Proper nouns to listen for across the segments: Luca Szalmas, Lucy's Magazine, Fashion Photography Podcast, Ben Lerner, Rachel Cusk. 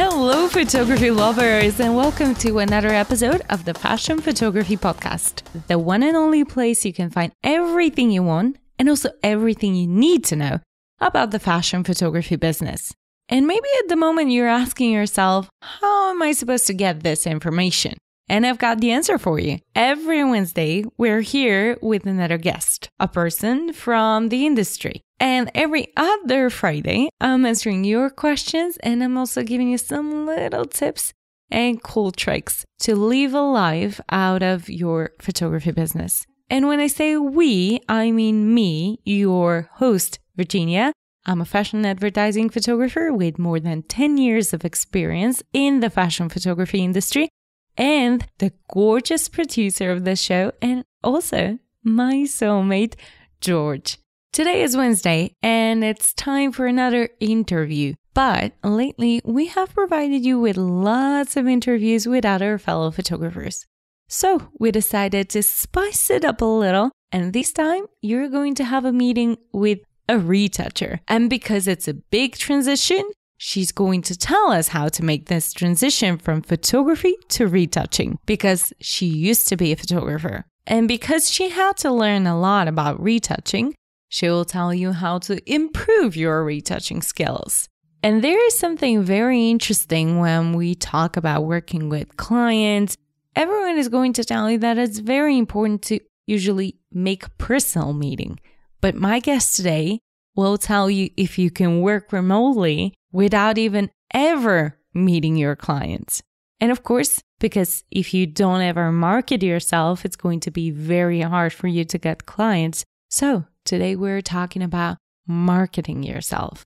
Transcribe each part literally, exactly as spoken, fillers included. Hello, photography lovers, and welcome to another episode of the Fashion Photography Podcast, the one and only place you can find everything you want and also everything you need to know about the fashion photography business. And maybe at the moment you're asking yourself, how am I supposed to get this information? And I've got the answer for you. Every Wednesday, we're here with another guest, a person from the industry. And every other Friday, I'm answering your questions and I'm also giving you some little tips and cool tricks to live a life out of your photography business. And when I say we, I mean me, your host, Virginia. I'm a fashion advertising photographer with more than ten years of experience in the fashion photography industry, and the gorgeous producer of the show, and also my soulmate, George. Today is Wednesday, and it's time for another interview. But lately, we have provided you with lots of interviews with other fellow photographers. So we decided to spice it up a little, and this time, you're going to have a meeting with a retoucher. And because it's a big transition, she's going to tell us how to make this transition from photography to retouching, because she used to be a photographer. And because she had to learn a lot about retouching, she will tell you how to improve your retouching skills. And there is something very interesting when we talk about working with clients. Everyone is going to tell you that it's very important to usually make a personal meeting. But my guest today will tell you if you can work remotely without even ever meeting your clients. And of course, because if you don't ever market yourself, it's going to be very hard for you to get clients. So today we're talking about marketing yourself.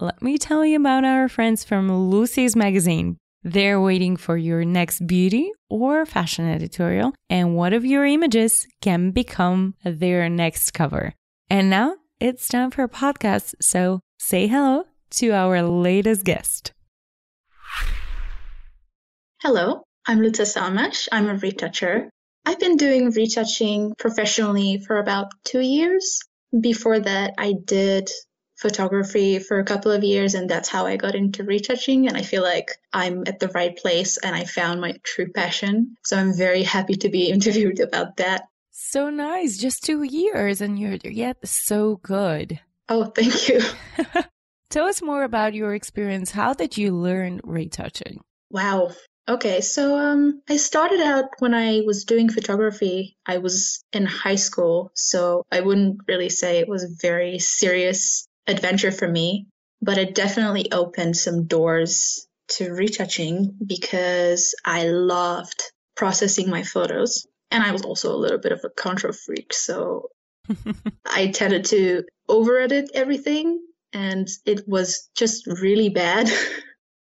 Let me tell you about our friends from Lucy's Magazine. They're waiting for your next beauty or fashion editorial, and one of your images can become their next cover. And now it's time for a podcast, so say hello to our latest guest. Hello, I'm Luca Szalmas. I'm a retoucher. I've been doing retouching professionally for about two years. Before that, I did photography for a couple of years, and that's how I got into retouching. And I feel like I'm at the right place and I found my true passion. So I'm very happy to be interviewed about that. So nice. Just two years and you're yet so good. Oh, thank you. Tell us more about your experience. How did you learn retouching? Wow. Okay. So um, I started out when I was doing photography. I was in high school, so I wouldn't really say it was a very serious adventure for me, but it definitely opened some doors to retouching because I loved processing my photos. And I was also a little bit of a control freak, so I tended to over-edit everything. And it was just really bad,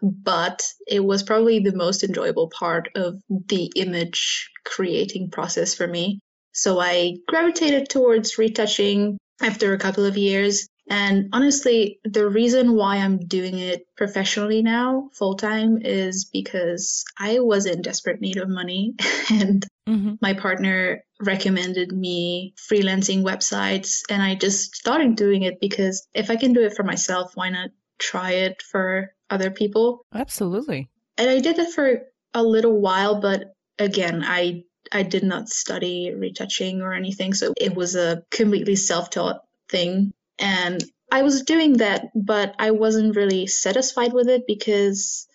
but it was probably the most enjoyable part of the image creating process for me. So I gravitated towards retouching after a couple of years. And honestly, the reason why I'm doing it professionally now, full time, is because I was in desperate need of money. And mm-hmm. my partner recommended me freelancing websites. And I just started doing it because if I can do it for myself, why not try it for other people? Absolutely. And I did it for a little while. But again, I, I did not study retouching or anything. So it was a completely self-taught thing. And I was doing that, but I wasn't really satisfied with it because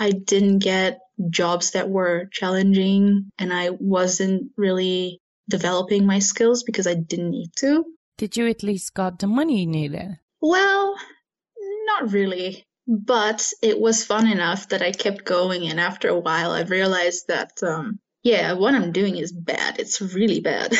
I didn't get jobs that were challenging and I wasn't really developing my skills because I didn't need to. Did you at least got the money you needed? Well, not really, but it was fun enough that I kept going. And after a while, I realized that, um, yeah, what I'm doing is bad. It's really bad.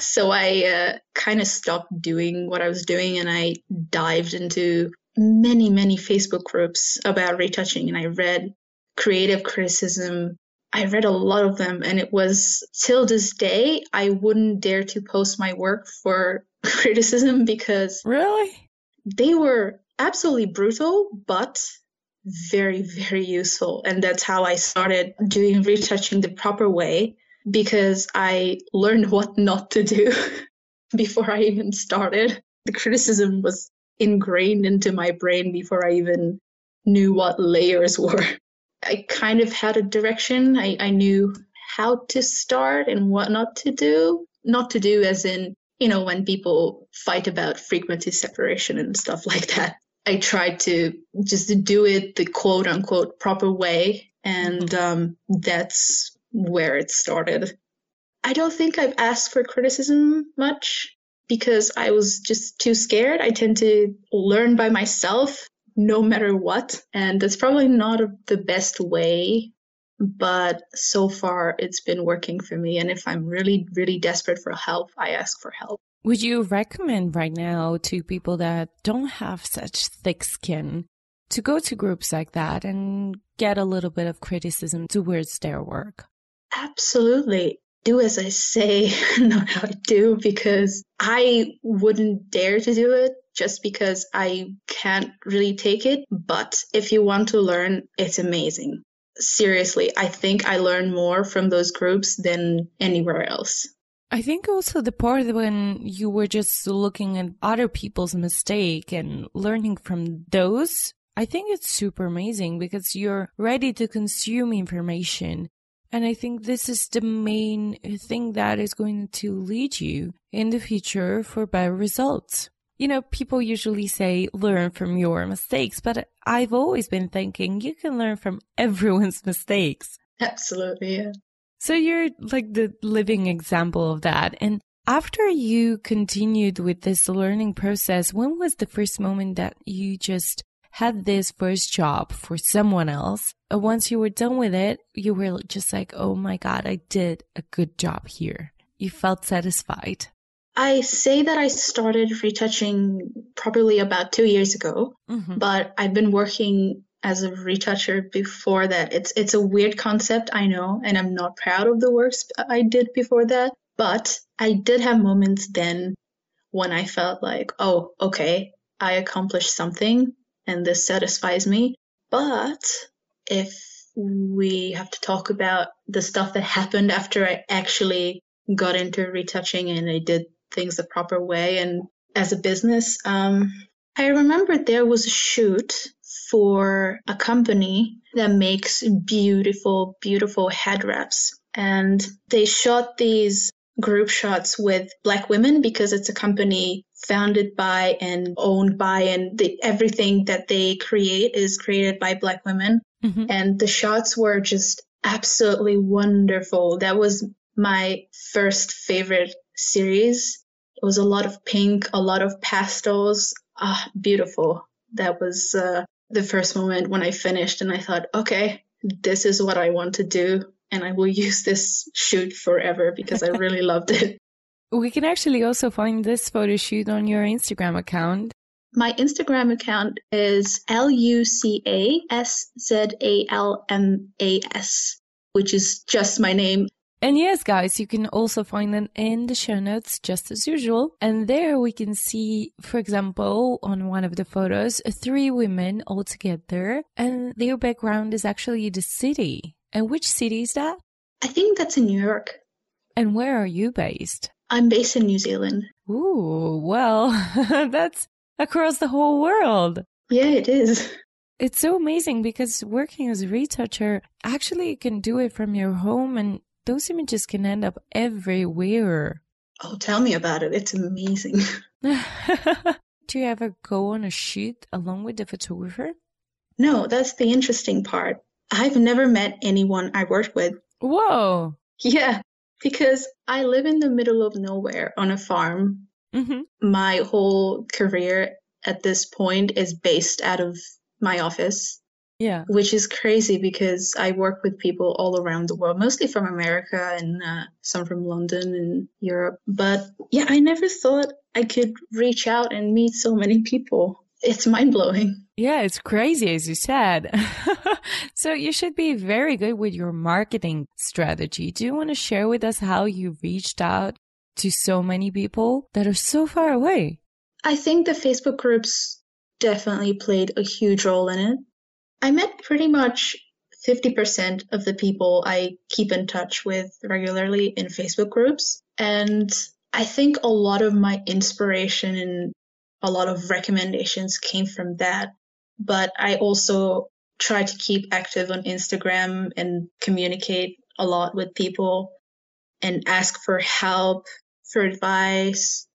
So I uh, kind of stopped doing what I was doing and I dived into many, many Facebook groups about retouching and I read creative criticism. I read a lot of them and it was till this day, I wouldn't dare to post my work for criticism because really, they were absolutely brutal, but very, very useful. And that's how I started doing retouching the proper way because I learned what not to do before I even started. The criticism was ingrained into my brain before I even knew what layers were. I kind of had a direction. I, I knew how to start and what not to do. Not to do as in, you know, when people fight about frequency separation and stuff like that. I tried to just do it the quote unquote proper way. And um, that's where it started. I don't think I've asked for criticism much because I was just too scared. I tend to learn by myself no matter what. And that's probably not the best way, but so far it's been working for me. And if I'm really, really desperate for help, I ask for help. Would you recommend right now to people that don't have such thick skin to go to groups like that and get a little bit of criticism towards their work? Absolutely. Do as I say, not how I do, because I wouldn't dare to do it just because I can't really take it. But if you want to learn, it's amazing. Seriously, I think I learn more from those groups than anywhere else. I think also the part when you were just looking at other people's mistake and learning from those, I think it's super amazing because you're ready to consume information. And I think this is the main thing that is going to lead you in the future for better results. You know, people usually say learn from your mistakes, but I've always been thinking you can learn from everyone's mistakes. Absolutely, yeah. So you're like the living example of that. And after you continued with this learning process, when was the first moment that you just had this first job for someone else? Once you were done with it, you were just like, oh my God, I did a good job here. You felt satisfied. I say that I started retouching probably about two years ago, mm-hmm. but I've been working as a retoucher before that. It's it's a weird concept, I know, and I'm not proud of the works I did before that. But I did have moments then when I felt like, oh, okay, I accomplished something and this satisfies me. But if we have to talk about the stuff that happened after I actually got into retouching and I did things the proper way and as a business, um, I remember there was a shoot for a company that makes beautiful, beautiful head wraps. And they shot these group shots with Black women because it's a company founded by and owned by, and the, everything that they create is created by Black women. Mm-hmm. And the shots were just absolutely wonderful. That was my first favorite series. It was a lot of pink, a lot of pastels. Ah, beautiful. That was uh, the first moment when I finished and I thought, okay, this is what I want to do. And I will use this shoot forever because I really loved it. We can actually also find this photo shoot on your Instagram account. My Instagram account is L U C A S Z A L M A S, which is just my name. And yes, guys, you can also find them in the show notes, just as usual. And there we can see, for example, on one of the photos, three women all together, and their background is actually the city. And which city is that? I think that's in New York. And where are you based? I'm based in New Zealand. Ooh, well, that's across the whole world. Yeah, it is. It's so amazing because working as a retoucher, actually you can do it from your home and those images can end up everywhere. Oh, tell me about it. It's amazing. Do you ever go on a shoot along with the photographer? No, that's the interesting part. I've never met anyone I worked with. Whoa. Yeah, because I live in the middle of nowhere on a farm. Mm-hmm. My whole career at this point is based out of my office. Yeah, which is crazy because I work with people all around the world, mostly from America and uh, some from London and Europe. But yeah, I never thought I could reach out and meet so many people. It's mind blowing. Yeah, it's crazy, as you said. So you should be very good with your marketing strategy. Do you want to share with us how you reached out to so many people that are so far away? I think the Facebook groups definitely played a huge role in it. I met pretty much fifty percent of the people I keep in touch with regularly in Facebook groups. And I think a lot of my inspiration and a lot of recommendations came from that. But I also try to keep active on Instagram and communicate a lot with people and ask for help, for advice,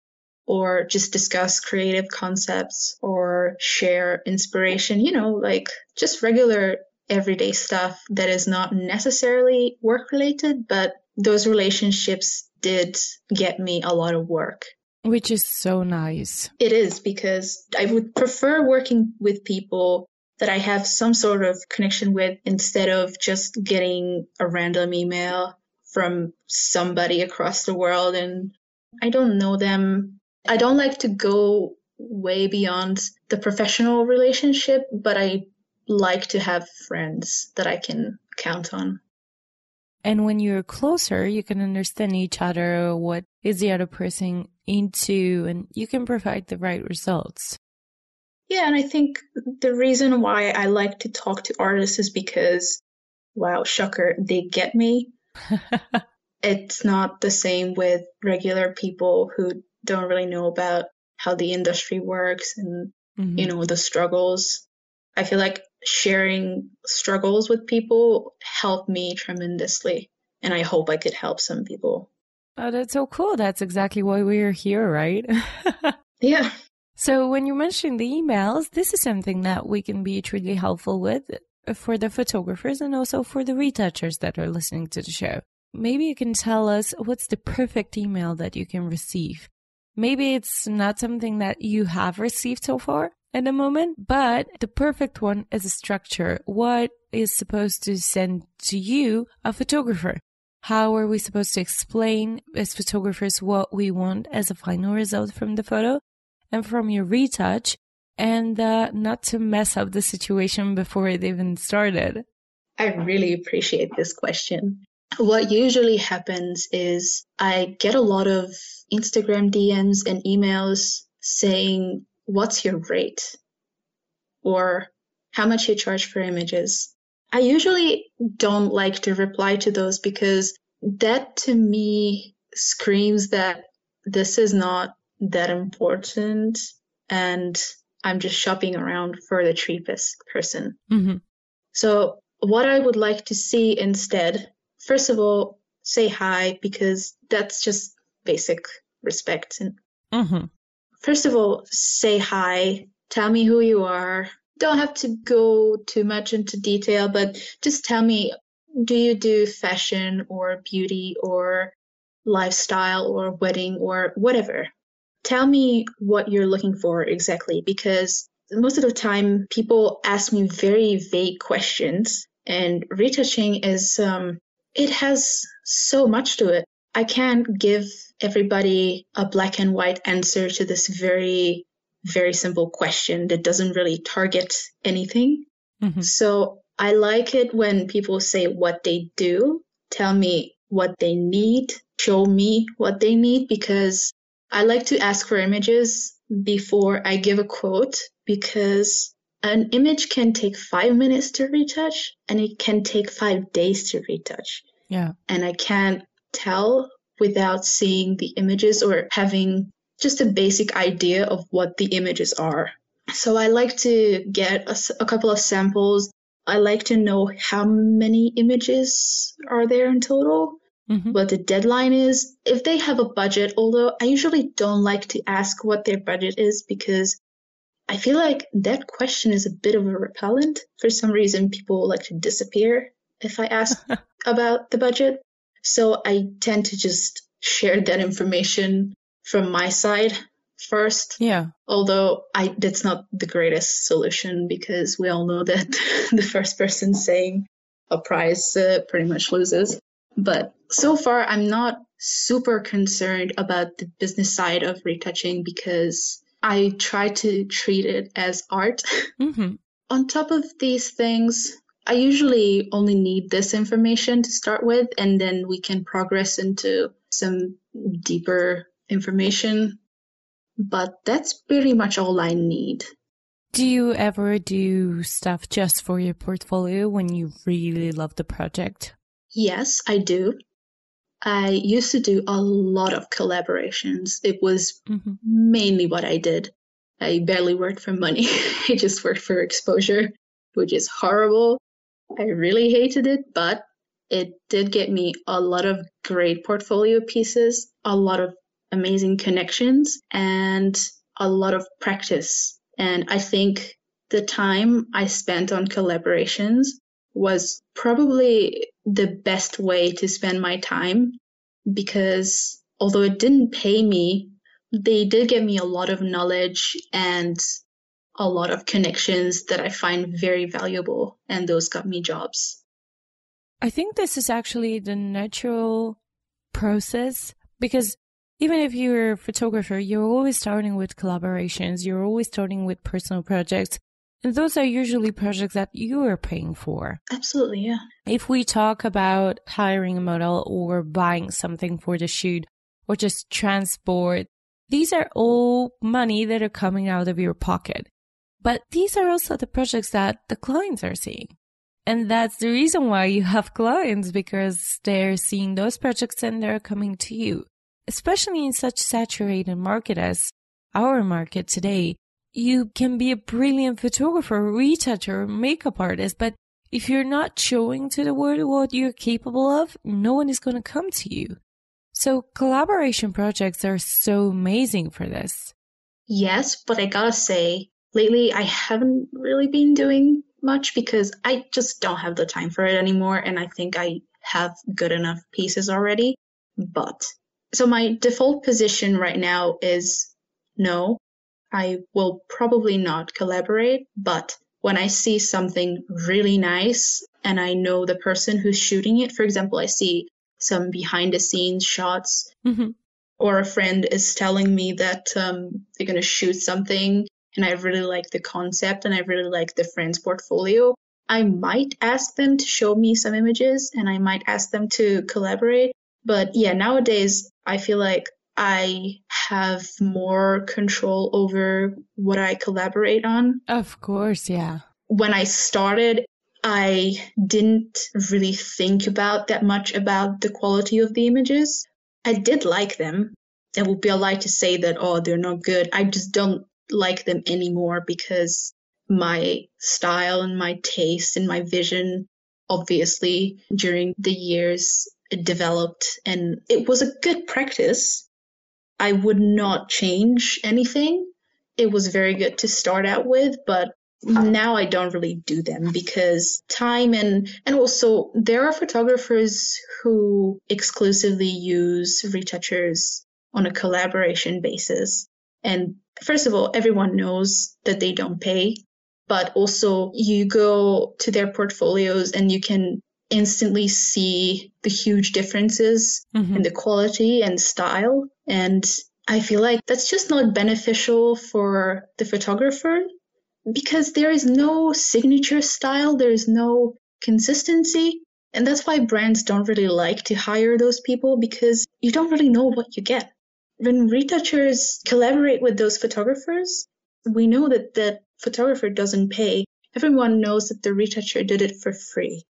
or just discuss creative concepts or share inspiration, you know, like just regular everyday stuff that is not necessarily work related, but those relationships did get me a lot of work. Which is so nice. It is, because I would prefer working with people that I have some sort of connection with instead of just getting a random email from somebody across the world and I don't know them. I don't like to go way beyond the professional relationship, but I like to have friends that I can count on. And when you're closer, you can understand each other, what is the other person into, and you can provide the right results. Yeah, and I think the reason why I like to talk to artists is because, wow, shocker, they get me. It's not the same with regular people who don't really know about how the industry works and, mm-hmm. you know, the struggles. I feel like sharing struggles with people helped me tremendously, and I hope I could help some people. Oh, that's so cool. That's exactly why we're here, right? Yeah. So when you mentioned the emails, this is something that we can be truly helpful with for the photographers and also for the retouchers that are listening to the show. Maybe you can tell us what's the perfect email that you can receive. Maybe it's not something that you have received so far at the moment, but the perfect one is a structure. What is supposed to send to you a photographer? How are we supposed to explain as photographers what we want as a final result from the photo and from your retouch, and uh, not to mess up the situation before it even started? I really appreciate this question. What usually happens is I get a lot of Instagram D Ms and emails saying, what's your rate? Or how much you charge for images? I usually don't like to reply to those because that to me screams that this is not that important and I'm just shopping around for the cheapest person. Mm-hmm. So what I would like to see instead, first of all, say hi, because that's just basic respect. And mm-hmm. First of all, say hi, tell me who you are. Don't have to go too much into detail, but just tell me, do you do fashion or beauty or lifestyle or wedding or whatever? Tell me what you're looking for exactly, because most of the time people ask me very vague questions, and retouching is, um, it has so much to it. I can't give everybody a black and white answer to this very, very simple question that doesn't really target anything. Mm-hmm. So I like it when people say what they do, tell me what they need, show me what they need, because I like to ask for images before I give a quote, because an image can take five minutes to retouch and it can take five days to retouch. Yeah. And I can't tell without seeing the images or having just a basic idea of what the images are. So I like to get a, a couple of samples. I like to know how many images are there in total, mm-hmm. what the deadline is, if they have a budget, although I usually don't like to ask what their budget is because I feel like that question is a bit of a repellent. For some reason, people like to disappear if I ask about the budget. So I tend to just share that information from my side first. Yeah. Although I, that's not the greatest solution, because we all know that the first person saying a price uh, pretty much loses. But so far, I'm not super concerned about the business side of retouching because I try to treat it as art. Mm-hmm. On top of these things, I usually only need this information to start with, and then we can progress into some deeper information. But that's pretty much all I need. Do you ever do stuff just for your portfolio when you really love the project? Yes, I do. I used to do a lot of collaborations. It was mm-hmm. mainly what I did. I barely worked for money. I just worked for exposure, which is horrible. I really hated it, but it did get me a lot of great portfolio pieces, a lot of amazing connections, and a lot of practice. And I think the time I spent on collaborations was probably the best way to spend my time, because although it didn't pay me, they did give me a lot of knowledge and a lot of connections that I find very valuable, and those got me jobs. I think this is actually the natural process, because even if you're a photographer, you're always starting with collaborations, you're always starting with personal projects, and those are usually projects that you are paying for. Absolutely, yeah. If we talk about hiring a model or buying something for the shoot or just transport, these are all money that are coming out of your pocket. But these are also the projects that the clients are seeing. And that's the reason why you have clients, because they're seeing those projects and they're coming to you. Especially in such saturated market as our market today, you can be a brilliant photographer, retoucher, makeup artist, but if you're not showing to the world what you're capable of, no one is going to come to you. So collaboration projects are so amazing for this. Yes, but I gotta say, lately I haven't really been doing much because I just don't have the time for it anymore, and I think I have good enough pieces already. But so my default position right now is no, I will probably not collaborate, but when I see something really nice and I know the person who's shooting it, for example, I see some behind the scenes shots, mm-hmm. or a friend is telling me that um, they're going to shoot something and I really like the concept and I really like the friend's portfolio, I might ask them to show me some images and I might ask them to collaborate. But yeah, nowadays I feel like I have more control over what I collaborate on. Of course, yeah. When I started, I didn't really think about that much about the quality of the images. I did like them. It would be a lie to say that, oh, they're not good. I just don't like them anymore because my style and my taste and my vision, obviously, during the years it developed, and it was a good practice. I would not change anything. It was very good to start out with, but now I don't really do them because time and, and also there are photographers who exclusively use retouchers on a collaboration basis. And first of all, everyone knows that they don't pay, but also you go to their portfolios and you can instantly see the huge differences mm-hmm. in the quality and style. And I feel like that's just not beneficial for the photographer, because there is no signature style, there is no consistency. And that's why brands don't really like to hire those people, because you don't really know what you get. When retouchers collaborate with those photographers, we know that the photographer doesn't pay. Everyone knows that the retoucher did it for free.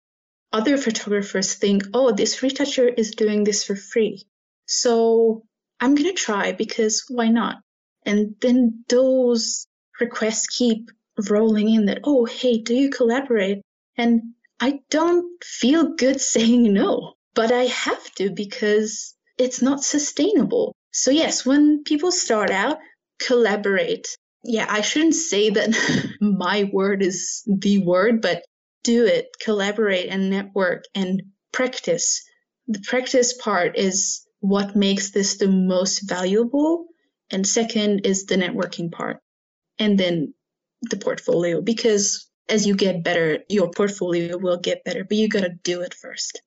Other photographers think, oh, this retoucher is doing this for free, so I'm going to try because why not? And then those requests keep rolling in that, oh, hey, do you collaborate? And I don't feel good saying no, but I have to because it's not sustainable. So yes, when people start out, collaborate. Yeah, I shouldn't say that my word is the word, but do it, collaborate and network and practice. The practice part is what makes this the most valuable. And second is the networking part. And then the portfolio, because as you get better, your portfolio will get better, but you got to do it first.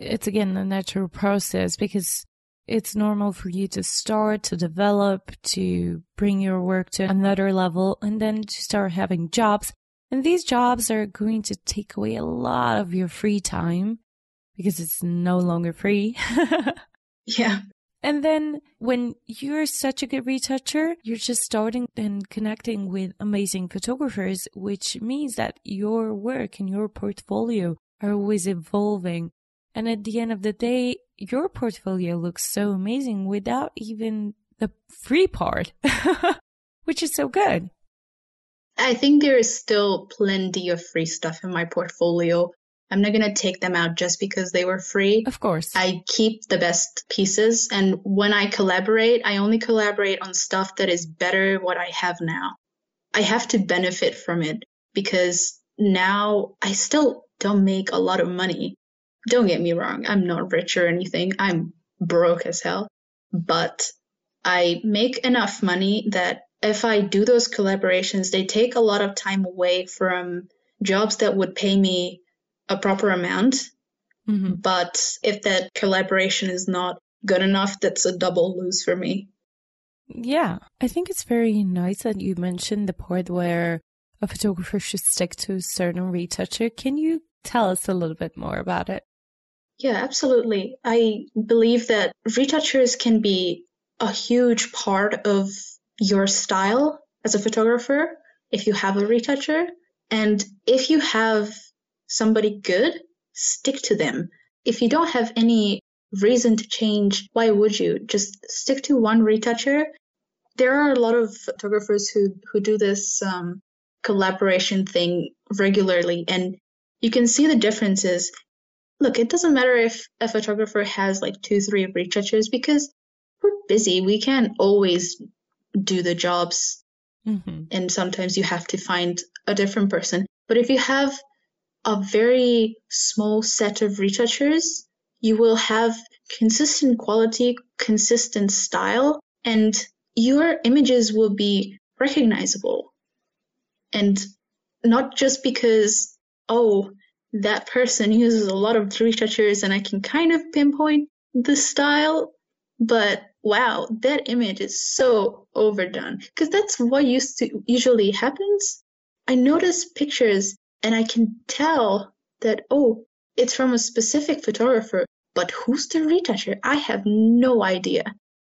It's again a natural process because it's normal for you to start, to develop, to bring your work to another level, and then to start having jobs. And these jobs are going to take away a lot of your free time because it's no longer free. Yeah. And then when you're such a good retoucher, you're just starting and connecting with amazing photographers, which means that your work and your portfolio are always evolving. And at the end of the day, your portfolio looks so amazing without even the free part. which is so good. I think there is still plenty of free stuff in my portfolio. I'm not going to take them out just because they were free. Of course. I keep the best pieces. And when I collaborate, I only collaborate on stuff that is better what I have now. I have to benefit from it because now I still don't make a lot of money. Don't get me wrong. I'm not rich or anything. I'm broke as hell. But I make enough money that if I do those collaborations, they take a lot of time away from jobs that would pay me a proper amount. Mm-hmm. But if that collaboration is not good enough, that's a double lose for me. Yeah. I think it's very nice that you mentioned the part where a photographer should stick to a certain retoucher. Can you tell us a little bit more about it? Yeah, absolutely. I believe that retouchers can be a huge part of your style as a photographer if you have a retoucher. And if you have somebody good, stick to them. If you don't have any reason to change, why would you? Just stick to one retoucher. There are a lot of photographers who, who do this um, collaboration thing regularly, and you can see the differences. Look, it doesn't matter if a photographer has like two, three retouchers because we're busy. We can't always do the jobs. Mm-hmm. And sometimes you have to find a different person. But if you have a very small set of retouchers, you will have consistent quality, consistent style, and your images will be recognizable. And not just because, oh, that person uses a lot of retouchers and I can kind of pinpoint the style, but wow, that image is so overdone. Because that's what used to usually happens. I notice pictures and I can tell that, oh, it's from a specific photographer, but who's the retoucher? I have no idea.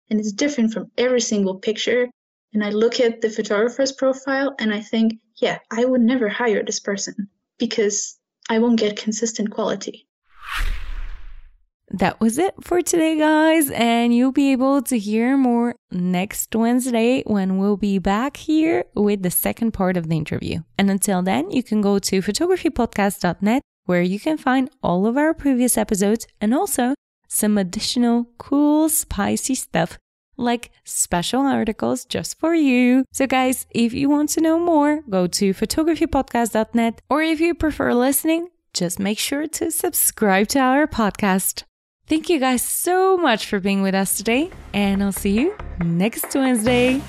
And it's different from every single picture. And I look at the photographer's profile and I think, yeah, I would never hire this person because I won't get consistent quality. That was it for today, guys. And you'll be able to hear more next Wednesday when we'll be back here with the second part of the interview. And until then, you can go to photography podcast dot net where you can find all of our previous episodes and also some additional cool, spicy stuff like special articles just for you. So guys, if you want to know more, go to photography podcast dot net, or if you prefer listening, just make sure to subscribe to our podcast. Thank you guys so much for being with us today, and I'll see you next Wednesday.